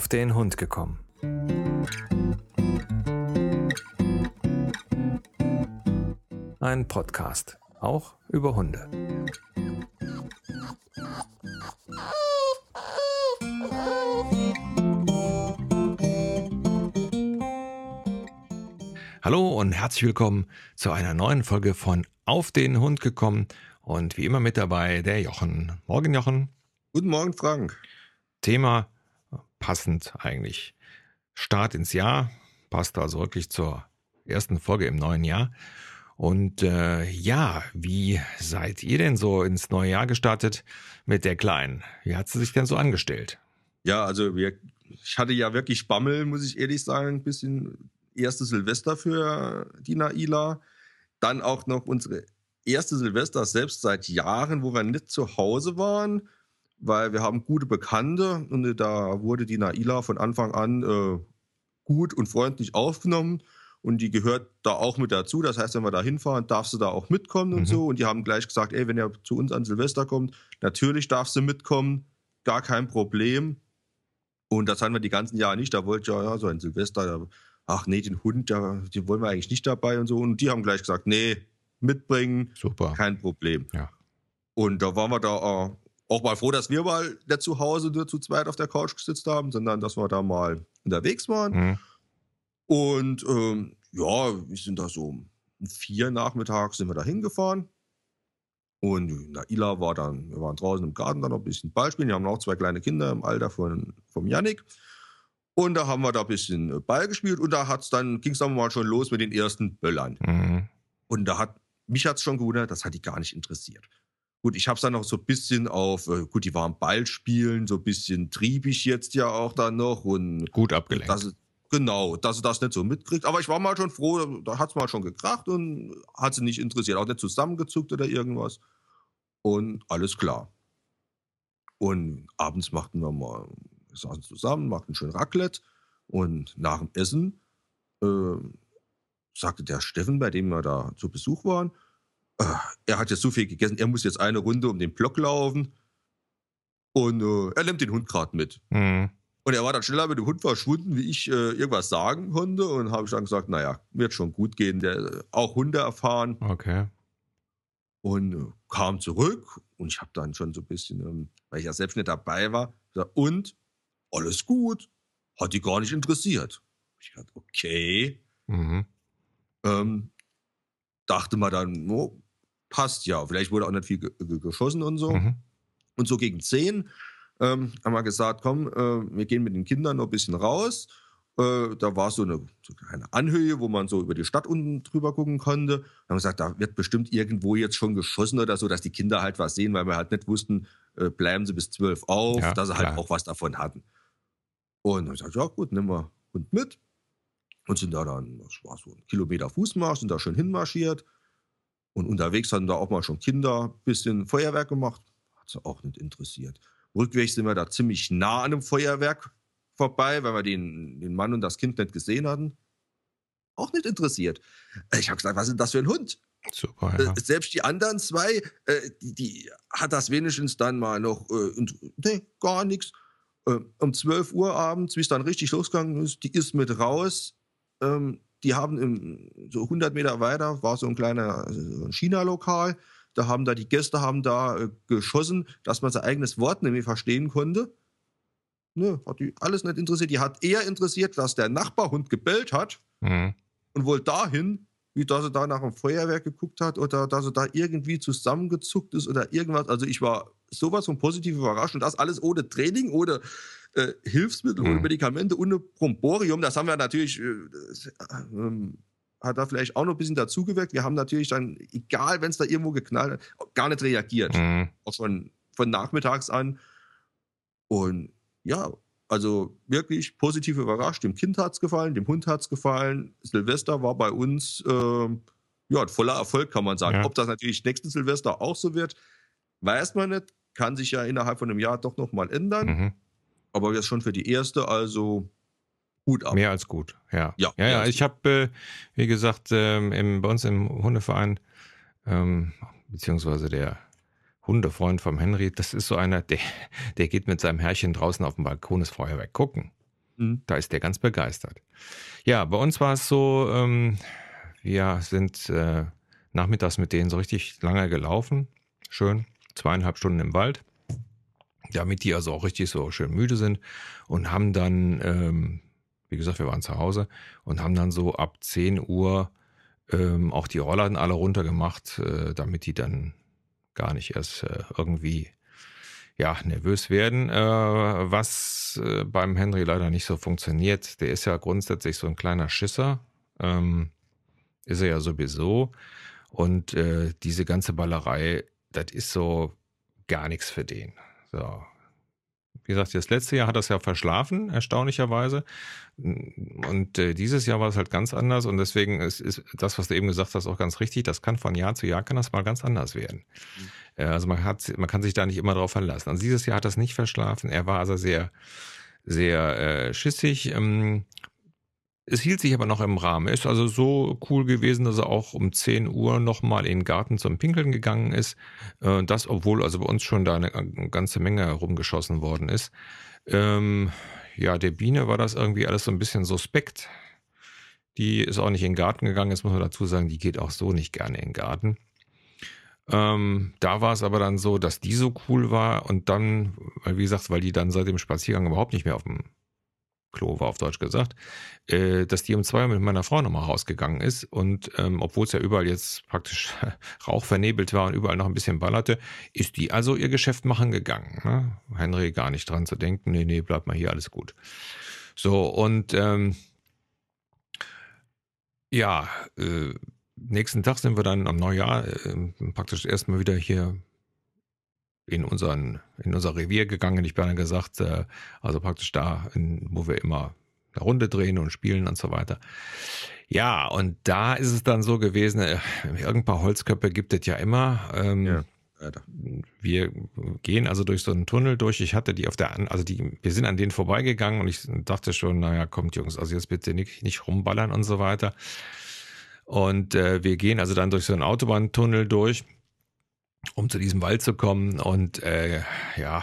Auf den Hund gekommen. Ein Podcast, auch über Hunde. Hallo und herzlich willkommen zu einer neuen Folge von Auf den Hund gekommen. Und wie immer mit dabei der Jochen. Morgen, Jochen. Guten Morgen, Frank. Thema passend eigentlich. Start ins Jahr, passt also wirklich zur ersten Folge im neuen Jahr. Und wie seid ihr denn so ins neue Jahr gestartet mit der Kleinen? Wie hat sie sich denn so angestellt? Ja, also ich hatte ja wirklich Bammel, muss ich ehrlich sagen, ein bisschen erstes Silvester für die Naila. Dann auch noch unsere erste Silvester, selbst seit Jahren, wo wir nicht zu Hause waren, weil wir haben gute Bekannte und da wurde die Naila von Anfang an gut und freundlich aufgenommen und die gehört da auch mit dazu. Das heißt, wenn wir da hinfahren, darfst du da auch mitkommen und so. Und die haben gleich gesagt, wenn ihr zu uns an Silvester kommt, natürlich darfst du mitkommen, gar kein Problem. Und das hatten wir die ganzen Jahre nicht. Da wollte ich so ein Silvester, den Hund, den wollen wir eigentlich nicht dabei und so. Und die haben gleich gesagt, nee, mitbringen, super, kein Problem. Ja. Und da waren wir da auch mal froh, dass wir mal nicht zu Hause nur zu zweit auf der Couch gesitzt haben, sondern dass wir da mal unterwegs waren. Mhm. Und wir sind da so um 4 nachmittags sind wir da hingefahren. Und Naila war dann, wir waren draußen im Garten dann noch ein bisschen Ball spielen. Wir haben auch 2 kleine Kinder im Alter vom Yannick. Und da haben wir da ein bisschen Ball gespielt und da ging es dann mal schon los mit den ersten Böllern. Mhm. Und da mich hat's schon gewundert, das hat die gar nicht interessiert. Gut, ich habe es dann noch so ein bisschen die waren Ball spielen, so ein bisschen triebig jetzt ja auch dann noch. Und gut abgelenkt. Dass sie das nicht so mitkriegt. Aber ich war mal schon froh, da hat's mal schon gekracht und hat sie nicht interessiert. Auch nicht zusammengezuckt oder irgendwas. Und alles klar. Und abends saßen zusammen, machten schön Raclette. Und nach dem Essen sagte der Steffen, bei dem wir da zu Besuch waren, er hat jetzt so viel gegessen, er muss jetzt eine Runde um den Block laufen und er nimmt den Hund gerade mit. Mhm. Und er war dann schneller mit dem Hund verschwunden, wie ich irgendwas sagen konnte und habe ich dann gesagt, wird schon gut gehen, der auch Hunde erfahren. Okay. Und kam zurück und ich habe dann schon so ein bisschen, weil ich ja selbst nicht dabei war, gesagt, und alles gut, hat die gar nicht interessiert. Ich dachte, okay. Mhm. Dachte man dann, passt ja. Vielleicht wurde auch nicht viel geschossen und so. Mhm. Und so gegen 10 haben wir gesagt, komm, wir gehen mit den Kindern noch ein bisschen raus. Da war so eine Anhöhe, wo man so über die Stadt unten drüber gucken konnte. Da haben wir gesagt, da wird bestimmt irgendwo jetzt schon geschossen oder so, dass die Kinder halt was sehen, weil wir halt nicht wussten, bleiben sie bis 12 auf, dass sie halt auch was davon hatten. Und dann haben wir gesagt, ja gut, nehmen wir Hund mit. Und sind da dann, das war so ein Kilometer Fußmarsch, sind da schön hinmarschiert. Und unterwegs hatten da auch mal schon Kinder ein bisschen Feuerwerk gemacht. Hat sie auch nicht interessiert. Rückwärts sind wir da ziemlich nah an dem Feuerwerk vorbei, weil wir den Mann und das Kind nicht gesehen hatten. Auch nicht interessiert. Ich habe gesagt, was ist das für ein Hund? Super, ja. Selbst die anderen 2, die hat das wenigstens dann mal noch, gar nichts. Um 12 Uhr abends, wie es dann richtig losgegangen ist, die ist mit raus. Die haben so 100 Meter weiter war so ein kleiner China-Lokal. Da haben da die Gäste geschossen, dass man sein eigenes Wort nämlich verstehen konnte. Ne, hat die alles nicht interessiert. Die hat eher interessiert, dass der Nachbarhund gebellt hat und wohl dahin, wie dass er da nach dem Feuerwerk geguckt hat oder dass er da irgendwie zusammengezuckt ist oder irgendwas. Also ich war sowas von positiv überrascht und das alles ohne Training, ohne Hilfsmittel, ohne Medikamente, ohne Bromborium. Das haben wir natürlich, hat da vielleicht auch noch ein bisschen dazugewirkt. Wir haben natürlich dann, egal wenn es da irgendwo geknallt hat, gar nicht reagiert. Auch schon von nachmittags an. Und ja, also wirklich positiv überrascht. Dem Kind hat es gefallen, dem Hund hat es gefallen. Silvester war bei uns ein voller Erfolg, kann man sagen. Ja. Ob das natürlich nächsten Silvester auch so wird, weiß man nicht, kann sich ja innerhalb von einem Jahr doch nochmal ändern. Mhm. Aber jetzt schon für die erste, also gut ab. Mehr als gut, ja. Ja, ich habe, wie gesagt, bei uns im Hundeverein, beziehungsweise der Hundefreund vom Henry, das ist so einer, der geht mit seinem Herrchen draußen auf dem Balkon das Feuerwerk gucken. Da ist der ganz begeistert. Ja, bei uns war es so, wir sind nachmittags mit denen so richtig lange gelaufen. Schön, 2,5 Stunden im Wald, damit die also auch richtig so schön müde sind und haben dann, wie gesagt, wir waren zu Hause und haben dann so ab 10 Uhr auch die Rollladen alle runtergemacht, damit die dann gar nicht erst irgendwie nervös werden, was beim Henry leider nicht so funktioniert. Der ist ja grundsätzlich so ein kleiner Schisser, ist er ja sowieso, und diese ganze Ballerei, das ist so gar nichts für den. So. Wie gesagt, das letzte Jahr hat er es ja verschlafen, erstaunlicherweise, und dieses Jahr war es halt ganz anders, und deswegen ist das, was du eben gesagt hast, auch ganz richtig. Das kann von Jahr zu Jahr, kann das mal ganz anders werden. Also man kann sich da nicht immer drauf verlassen. Also dieses Jahr hat er es nicht verschlafen, er war also sehr, sehr schissig, es hielt sich aber noch im Rahmen. Er ist also so cool gewesen, dass er auch um 10 Uhr nochmal in den Garten zum Pinkeln gegangen ist. Das, obwohl also bei uns schon da eine ganze Menge herumgeschossen worden ist. Der Biene war das irgendwie alles so ein bisschen suspekt. Die ist auch nicht in den Garten gegangen. Jetzt muss man dazu sagen, die geht auch so nicht gerne in den Garten. Da war es aber dann so, dass die so cool war. Und dann, wie gesagt, weil die dann seit dem Spaziergang überhaupt nicht mehr auf dem Klo war, auf Deutsch gesagt, dass die um 2 Uhr mit meiner Frau nochmal rausgegangen ist, und obwohl es ja überall jetzt praktisch rauchvernebelt war und überall noch ein bisschen ballerte, ist die also ihr Geschäft machen gegangen. Ne? Henry gar nicht dran zu denken, nee, bleib mal hier, alles gut. So, und nächsten Tag sind wir dann am Neujahr praktisch erstmal wieder hier in unser Revier gegangen, ich habe gesagt, also praktisch da, wo wir immer eine Runde drehen und spielen und so weiter. Ja, und da ist es dann so gewesen, irgendein paar Holzköpfe gibt es ja immer. Wir gehen also durch so einen Tunnel durch. Ich hatte die wir sind an denen vorbeigegangen, und ich dachte schon, naja, kommt Jungs, also jetzt bitte nicht rumballern und so weiter. Und wir gehen also dann durch so einen Autobahntunnel durch, um zu diesem Wald zu kommen, und da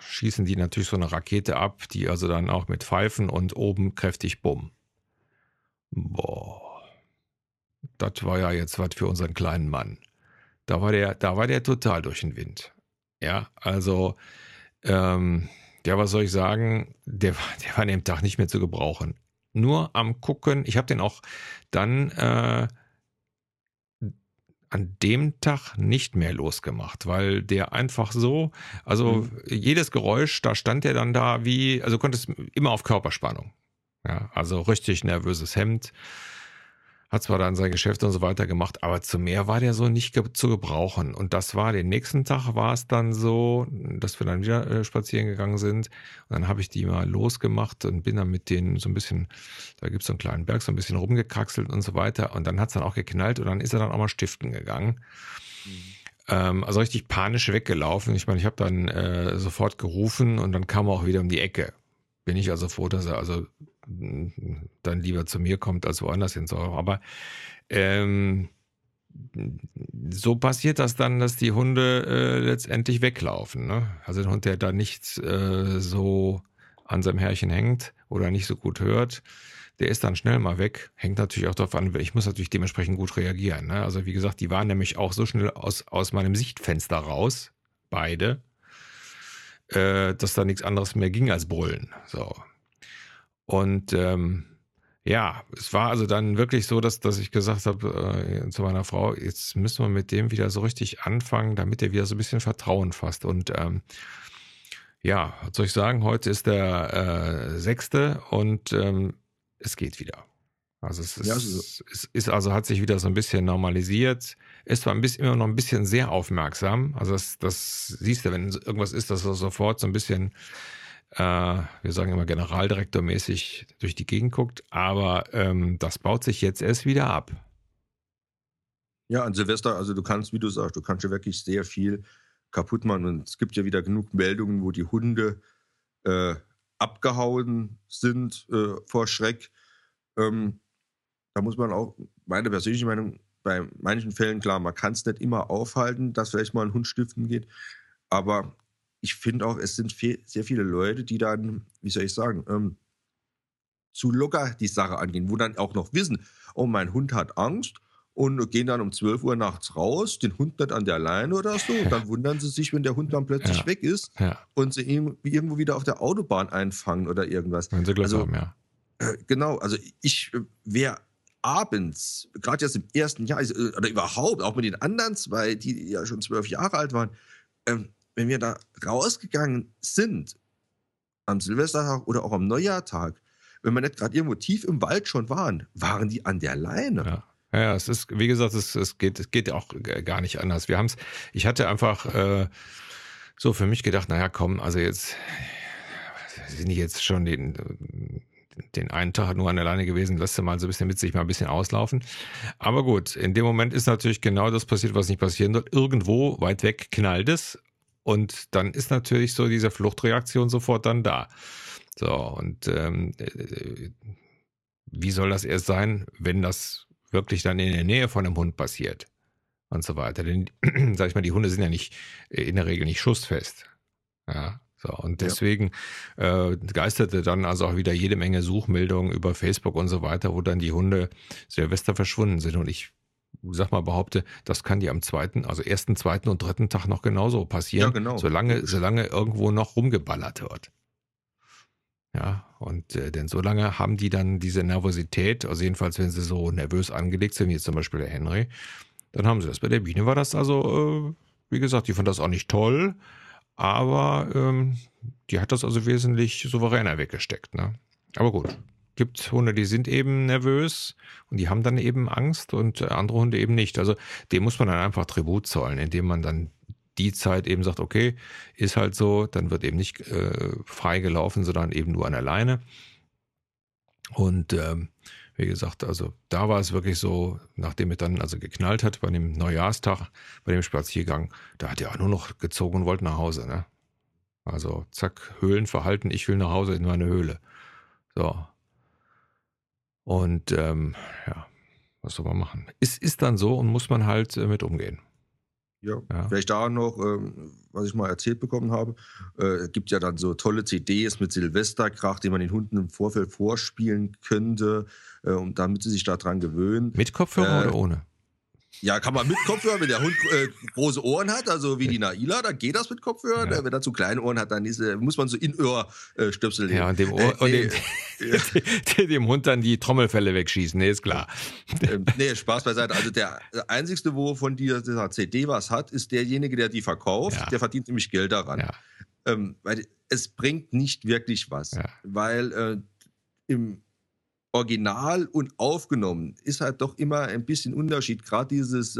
schießen die natürlich so eine Rakete ab, die also dann auch mit Pfeifen und oben kräftig bumm. Boah, das war ja jetzt was für unseren kleinen Mann. Da war der total durch den Wind. Ja, also, was soll ich sagen, der war an dem Tag nicht mehr zu gebrauchen. Nur am Gucken, ich habe den auch dann an dem Tag nicht mehr losgemacht, weil der einfach so, also jedes Geräusch, da stand der dann da wie, also konntest immer auf Körperspannung. Ja, also richtig nervöses Hemd, hat zwar dann sein Geschäft und so weiter gemacht, aber zu mehr war der so nicht zu gebrauchen. Und das war, den nächsten Tag war es dann so, dass wir dann wieder spazieren gegangen sind. Und dann habe ich die mal losgemacht und bin dann mit denen so ein bisschen, da gibt es so einen kleinen Berg, so ein bisschen rumgekraxelt und so weiter. Und dann hat es dann auch geknallt, und dann ist er dann auch mal stiften gegangen. Also richtig panisch weggelaufen. Ich meine, ich habe dann sofort gerufen, und dann kam er auch wieder um die Ecke. Bin ich also froh, dass er also dann lieber zu mir kommt als woanders hin. Aber so passiert das dann, dass die Hunde letztendlich weglaufen. Ne? Also ein Hund, der da nicht so an seinem Härchen hängt oder nicht so gut hört, der ist dann schnell mal weg. Hängt natürlich auch darauf an, ich muss natürlich dementsprechend gut reagieren. Ne? Also wie gesagt, die waren nämlich auch so schnell aus meinem Sichtfenster raus, beide, dass da nichts anderes mehr ging als brüllen. So. Und es war also dann wirklich so, dass ich gesagt habe zu meiner Frau, jetzt müssen wir mit dem wieder so richtig anfangen, damit er wieder so ein bisschen Vertrauen fasst. Und was soll ich sagen, heute ist der 6. und es geht wieder. Also es hat sich wieder so ein bisschen normalisiert. Ist zwar immer noch ein bisschen sehr aufmerksam. Also das siehst du, wenn irgendwas ist, dass er sofort so ein bisschen, wir sagen immer generaldirektormäßig, durch die Gegend guckt, aber das baut sich jetzt erst wieder ab. Ja, an Silvester, also du kannst, wie du sagst, du kannst ja wirklich sehr viel kaputt machen, und es gibt ja wieder genug Meldungen, wo die Hunde abgehauen sind vor Schreck. Da muss man auch, meine persönliche Meinung, bei manchen Fällen, klar, man kann es nicht immer aufhalten, dass vielleicht mal ein Hund stiften geht, aber ich finde auch, es sind sehr viele Leute, die dann, wie soll ich sagen, zu locker die Sache angehen, wo dann auch noch wissen, oh, mein Hund hat Angst, und gehen dann um 12 Uhr nachts raus, den Hund nicht an der Leine oder so. Dann wundern sie sich, wenn der Hund dann plötzlich weg ist und sie ihn irgendwo wieder auf der Autobahn einfangen oder irgendwas. Wenn sie Glück haben, genau, also ich wäre abends, gerade jetzt im ersten Jahr, oder überhaupt, auch mit den anderen zwei, die ja schon 12 Jahre alt waren, wenn wir da rausgegangen sind, am Silvestertag oder auch am Neujahrtag, wenn wir nicht gerade irgendwo tief im Wald schon waren, waren die an der Leine. Ja. Ja, es ist, wie gesagt, es geht auch gar nicht anders. Ich hatte einfach so für mich gedacht, naja, komm, also jetzt sind die jetzt schon den einen Tag nur an der Leine gewesen, lass sie mal so ein bisschen mit sich mal ein bisschen auslaufen. Aber gut, in dem Moment ist natürlich genau das passiert, was nicht passieren soll. Irgendwo weit weg knallt es und dann ist natürlich so diese Fluchtreaktion sofort dann da. So, und wie soll das erst sein, wenn das wirklich dann in der Nähe von einem Hund passiert und so weiter. Denn, sag ich mal, die Hunde sind ja nicht, in der Regel nicht schussfest. Ja, so. Und deswegen geisterte dann also auch wieder jede Menge Suchmeldungen über Facebook und so weiter, wo dann die Hunde Silvester verschwunden sind. Und ich sag mal, behaupte, das kann dir am ersten, zweiten und dritten Tag noch genauso passieren, ja, genau. solange irgendwo noch rumgeballert wird. Ja, und denn so lange haben die dann diese Nervosität, also jedenfalls, wenn sie so nervös angelegt sind, wie jetzt zum Beispiel der Henry, dann haben sie das. Bei der Biene war das also, wie gesagt, die fand das auch nicht toll, aber die hat das also wesentlich souveräner weggesteckt, ne? Aber gut, gibt Hunde, die sind eben nervös und die haben dann eben Angst und andere Hunde eben nicht. Also dem muss man dann einfach Tribut zollen, indem man dann die Zeit eben sagt, okay, ist halt so, dann wird eben nicht frei gelaufen, sondern eben nur an der Leine. Und wie gesagt, also da war es wirklich so, nachdem es dann also geknallt hat bei dem Neujahrstag, bei dem Spaziergang, da hat er auch nur noch gezogen und wollte nach Hause. Ne? Also zack, Höhlenverhalten, ich will nach Hause in meine Höhle. So. Und was soll man machen? Es ist dann so und muss man halt mit umgehen. Ja, vielleicht da noch, was ich mal erzählt bekommen habe, gibt ja dann so tolle CDs mit Silvesterkrach, die man den Hunden im Vorfeld vorspielen könnte, damit sie sich daran gewöhnen. Mit Kopfhörer oder ohne? Ja, kann man mit Kopfhörer, wenn der Hund große Ohren hat, also wie die Naila, dann geht das mit Kopfhörer. Ja. Wenn er zu kleine Ohren hat, dann muss man so In-Ohr-Stöpsel legen. Ja, und dem Hund dann die Trommelfelle wegschießen, ist klar. Spaß beiseite. Also der Einzige, wo von dieser CD was hat, ist derjenige, der die verkauft. Ja. Der verdient nämlich Geld daran. Ja. Weil es bringt nicht wirklich was. Ja. Weil im Original und aufgenommen ist halt doch immer ein bisschen Unterschied. Gerade dieses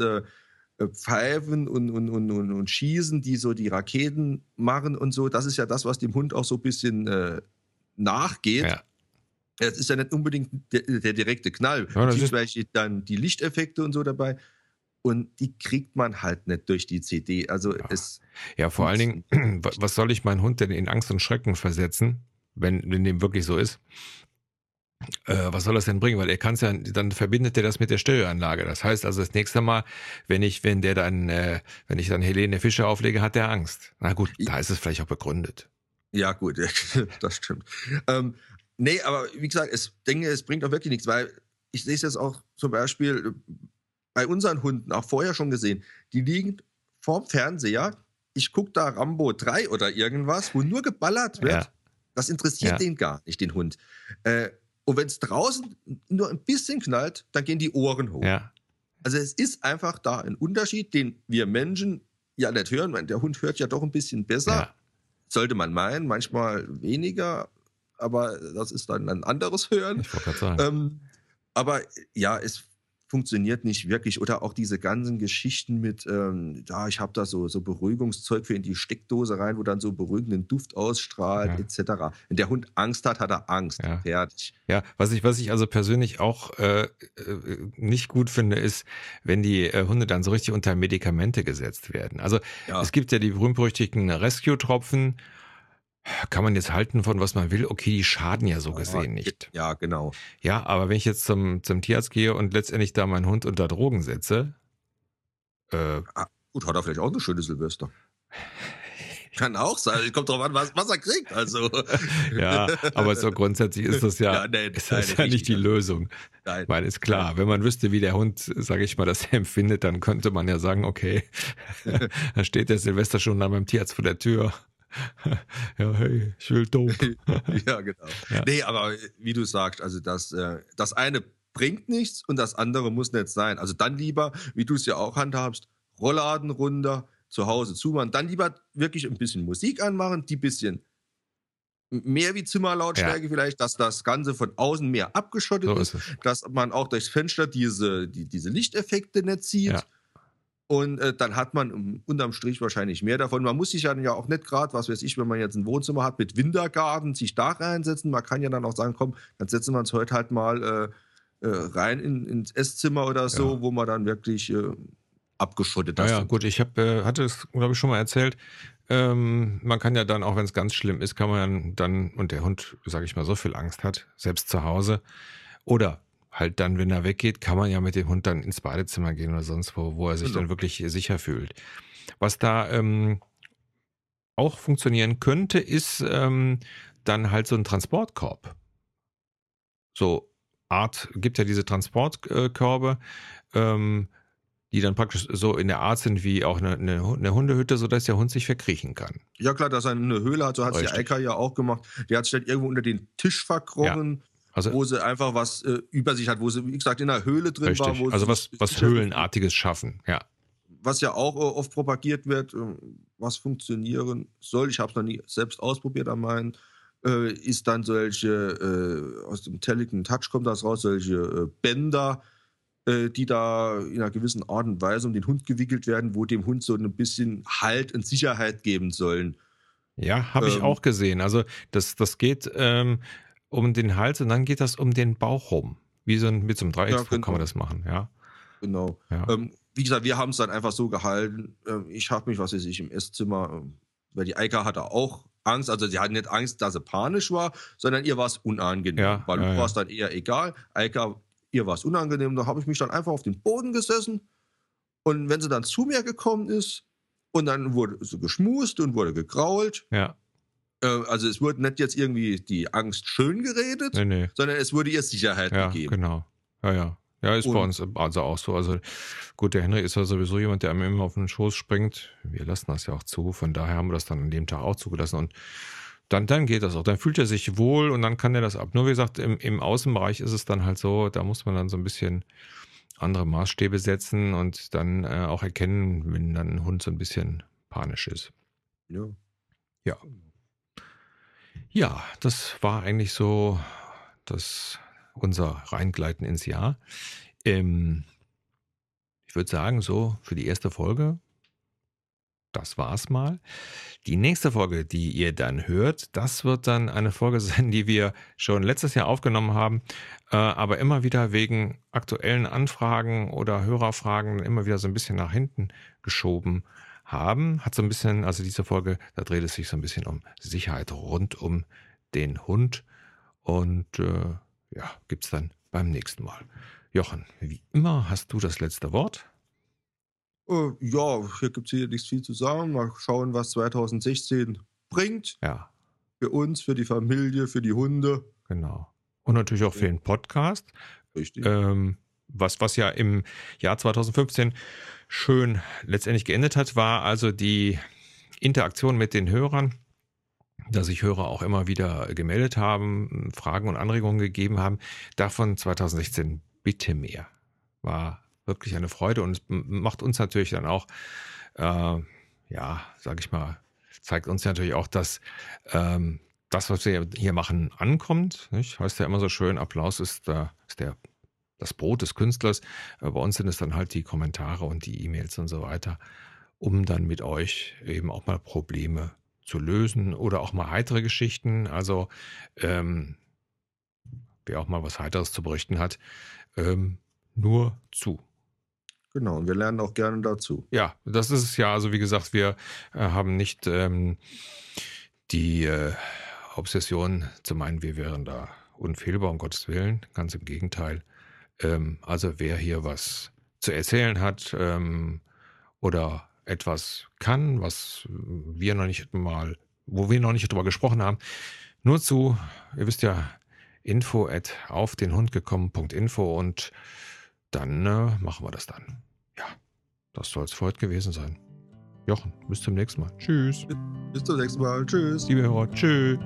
Pfeifen und Schießen, die so die Raketen machen und so, das ist ja das, was dem Hund auch so ein bisschen nachgeht. Ja. Es ist ja nicht unbedingt der direkte Knall. Ja, beziehungsweise dann die Lichteffekte und so dabei. Und die kriegt man halt nicht durch die CD. Also vor allen Dingen, was soll ich meinen Hund denn in Angst und Schrecken versetzen, wenn dem wirklich so ist? Was soll das denn bringen? Weil dann verbindet er das mit der Stereoanlage. Das heißt also, das nächste Mal, wenn ich dann Helene Fischer auflege, hat der Angst. Na gut, da ist es vielleicht auch begründet. Ja, gut, das stimmt. Aber wie gesagt, es bringt auch wirklich nichts, weil ich sehe es jetzt auch zum Beispiel bei unseren Hunden, auch vorher schon gesehen, die liegen vorm Fernseher, ich gucke da Rambo 3 oder irgendwas, wo nur geballert wird. Ja. Das interessiert den gar nicht, den Hund. Und wenn es draußen nur ein bisschen knallt, dann gehen die Ohren hoch. Ja. Also es ist einfach da ein Unterschied, den wir Menschen ja nicht hören. Der Hund hört ja doch ein bisschen besser, sollte man meinen. Manchmal weniger, aber das ist dann ein anderes Hören. Ich wollte gerade sagen. Aber ja, es funktioniert nicht wirklich. Oder auch diese ganzen Geschichten mit, ich habe da so Beruhigungszeug für in die Steckdose rein, wo dann so beruhigenden Duft ausstrahlt, etc. Wenn der Hund Angst hat, hat er Angst. Ja. Fertig. Ja, was ich also persönlich auch nicht gut finde, ist, wenn die Hunde dann so richtig unter Medikamente gesetzt werden. Also es gibt ja die berühmt-berüchtigten Rescue-Tropfen. Kann man jetzt halten von was man will, okay, die schaden ja so gesehen nicht. Ja, genau. Ja, aber wenn ich jetzt zum Tierarzt gehe und letztendlich da meinen Hund unter Drogen setze. Gut, hat er vielleicht auch eine schöne Silvester. Kann auch sein. Kommt drauf an, was er kriegt. Also. Ja, aber so grundsätzlich ist das ja, ja, nee, ist das nein, ja nicht die Lösung. Nein. Weil ist klar, wenn man wüsste, wie der Hund, sage ich mal, das empfindet, dann könnte man ja sagen, okay, da steht der Silvester schon an meinem Tierarzt vor der Tür. Ja, hey, ich will doof. Ja, genau. Ja. Nee, aber wie du sagst, also das eine bringt nichts und das andere muss nicht sein. Also dann lieber, wie du es ja auch handhabst, Rollladen runter, zu Hause zumachen, dann lieber wirklich ein bisschen Musik anmachen, die ein bisschen mehr wie Zimmerlautstärke vielleicht, dass das Ganze von außen mehr abgeschottet so ist, dass man auch durchs Fenster diese Lichteffekte nicht sieht. Ja. Und dann hat man unterm Strich wahrscheinlich mehr davon. Man muss sich dann ja auch nicht gerade, was weiß ich, wenn man jetzt ein Wohnzimmer hat mit Wintergarten, sich da reinsetzen. Man kann ja dann auch sagen, komm, dann setzen wir uns heute halt mal rein ins Esszimmer oder so, ja, wo man dann wirklich abgeschottet ist. Ja, gut, ich hatte es, glaube ich, schon mal erzählt. Man kann ja dann, auch wenn es ganz schlimm ist, kann man dann, und der Hund, sage ich mal, so viel Angst hat, selbst zu Hause oder halt dann, wenn er weggeht, kann man ja mit dem Hund dann ins Badezimmer gehen oder sonst wo, wo er sich dann wirklich sicher fühlt. Was da auch funktionieren könnte, ist dann halt so ein Transportkorb. So Art, gibt ja diese Transportkörbe, die dann praktisch so in der Art sind wie auch eine Hundehütte, sodass der Hund sich verkriechen kann. Ja klar, dass er eine Höhle hat, so hat es die Eika ja auch gemacht. Der hat sich dann irgendwo unter den Tisch verkrochen. Ja. Also, wo sie einfach was über sich hat, wo sie, wie gesagt, in einer Höhle drin richtig. War. Wo also was Höhlenartiges schaffen, ja. Was ja auch oft propagiert wird, was funktionieren soll, ich habe es noch nie selbst ausprobiert an meinen, ist dann solche, aus dem Tellington Touch kommt das raus, solche Bänder, die da in einer gewissen Art und Weise um den Hund gewickelt werden, wo dem Hund so ein bisschen Halt und Sicherheit geben sollen. Ja, habe ich auch gesehen. Also das geht um den Hals und dann geht das um den Bauch rum. Wie so ein, mit so einem Dreiecksfuß kann man das machen, ja. Genau. Ja. Wie gesagt, wir haben es dann einfach so gehalten. Ich habe mich, was weiß ich, im Esszimmer, weil die Eika hatte auch Angst, also sie hatte nicht Angst, dass sie panisch war, sondern ihr war es unangenehm. Ja, weil mir war es dann eher egal. Eika, ihr war es unangenehm. Da habe ich mich dann einfach auf den Boden gesessen und wenn sie dann zu mir gekommen ist und dann wurde sie geschmust und wurde gekrault. Ja. Also es wurde nicht jetzt irgendwie die Angst schön geredet, nee, sondern es wurde ihr Sicherheit gegeben. Genau. Ja, genau. Ja, ist und bei uns also auch so. Also gut, der Henry ist ja sowieso jemand, der einem immer auf den Schoß springt. Wir lassen das ja auch zu. Von daher haben wir das dann an dem Tag auch zugelassen. Und dann geht das auch. Dann fühlt er sich wohl und dann kann er das ab. Nur wie gesagt, im Außenbereich ist es dann halt so, da muss man dann so ein bisschen andere Maßstäbe setzen und dann auch erkennen, wenn dann ein Hund so ein bisschen panisch ist. Ja. Ja. Ja, das war eigentlich so unser Reingleiten ins Jahr. Ich würde sagen, so für die erste Folge, das war's mal. Die nächste Folge, die ihr dann hört, das wird dann eine Folge sein, die wir schon letztes Jahr aufgenommen haben, aber immer wieder wegen aktuellen Anfragen oder Hörerfragen immer wieder so ein bisschen nach hinten geschoben haben, hat so ein bisschen, also diese Folge, da dreht es sich so ein bisschen um Sicherheit rund um den Hund und ja, gibt's dann beim nächsten Mal. Jochen, wie immer hast du das letzte Wort. Ja, hier gibt's hier nichts viel zu sagen. Mal schauen, was 2016 bringt. Ja. Für uns, für die Familie, für die Hunde. Genau. Und natürlich auch für den Podcast. Richtig. Was ja im Jahr 2015 schön letztendlich geendet hat, war also die Interaktion mit den Hörern, dass sich Hörer auch immer wieder gemeldet haben, Fragen und Anregungen gegeben haben. Davon 2016 bitte mehr. War wirklich eine Freude und es macht uns natürlich dann auch, ja, sag ich mal, zeigt uns natürlich auch, dass das, was wir hier machen, ankommt. Nicht? Heißt ja immer so schön, Applaus ist der das Brot des Künstlers. Bei uns sind es dann halt die Kommentare und die E-Mails und so weiter, um dann mit euch eben auch mal Probleme zu lösen oder auch mal heitere Geschichten. Also wer auch mal was Heiteres zu berichten hat, nur zu. Genau, und wir lernen auch gerne dazu. Ja, das ist es ja. Also wie gesagt, wir haben nicht die Obsession zu meinen, wir wären da unfehlbar, um Gottes Willen. Ganz im Gegenteil. Also wer hier was zu erzählen hat oder etwas kann, was wir noch nicht mal, wo wir noch nicht drüber gesprochen haben, nur zu, ihr wisst ja, info@aufdenhundgekommen.info und dann machen wir das dann. Ja, das soll es für heute gewesen sein. Jochen, bis zum nächsten Mal. Tschüss. Bis zum nächsten Mal. Tschüss. Liebe Hörer, tschüss.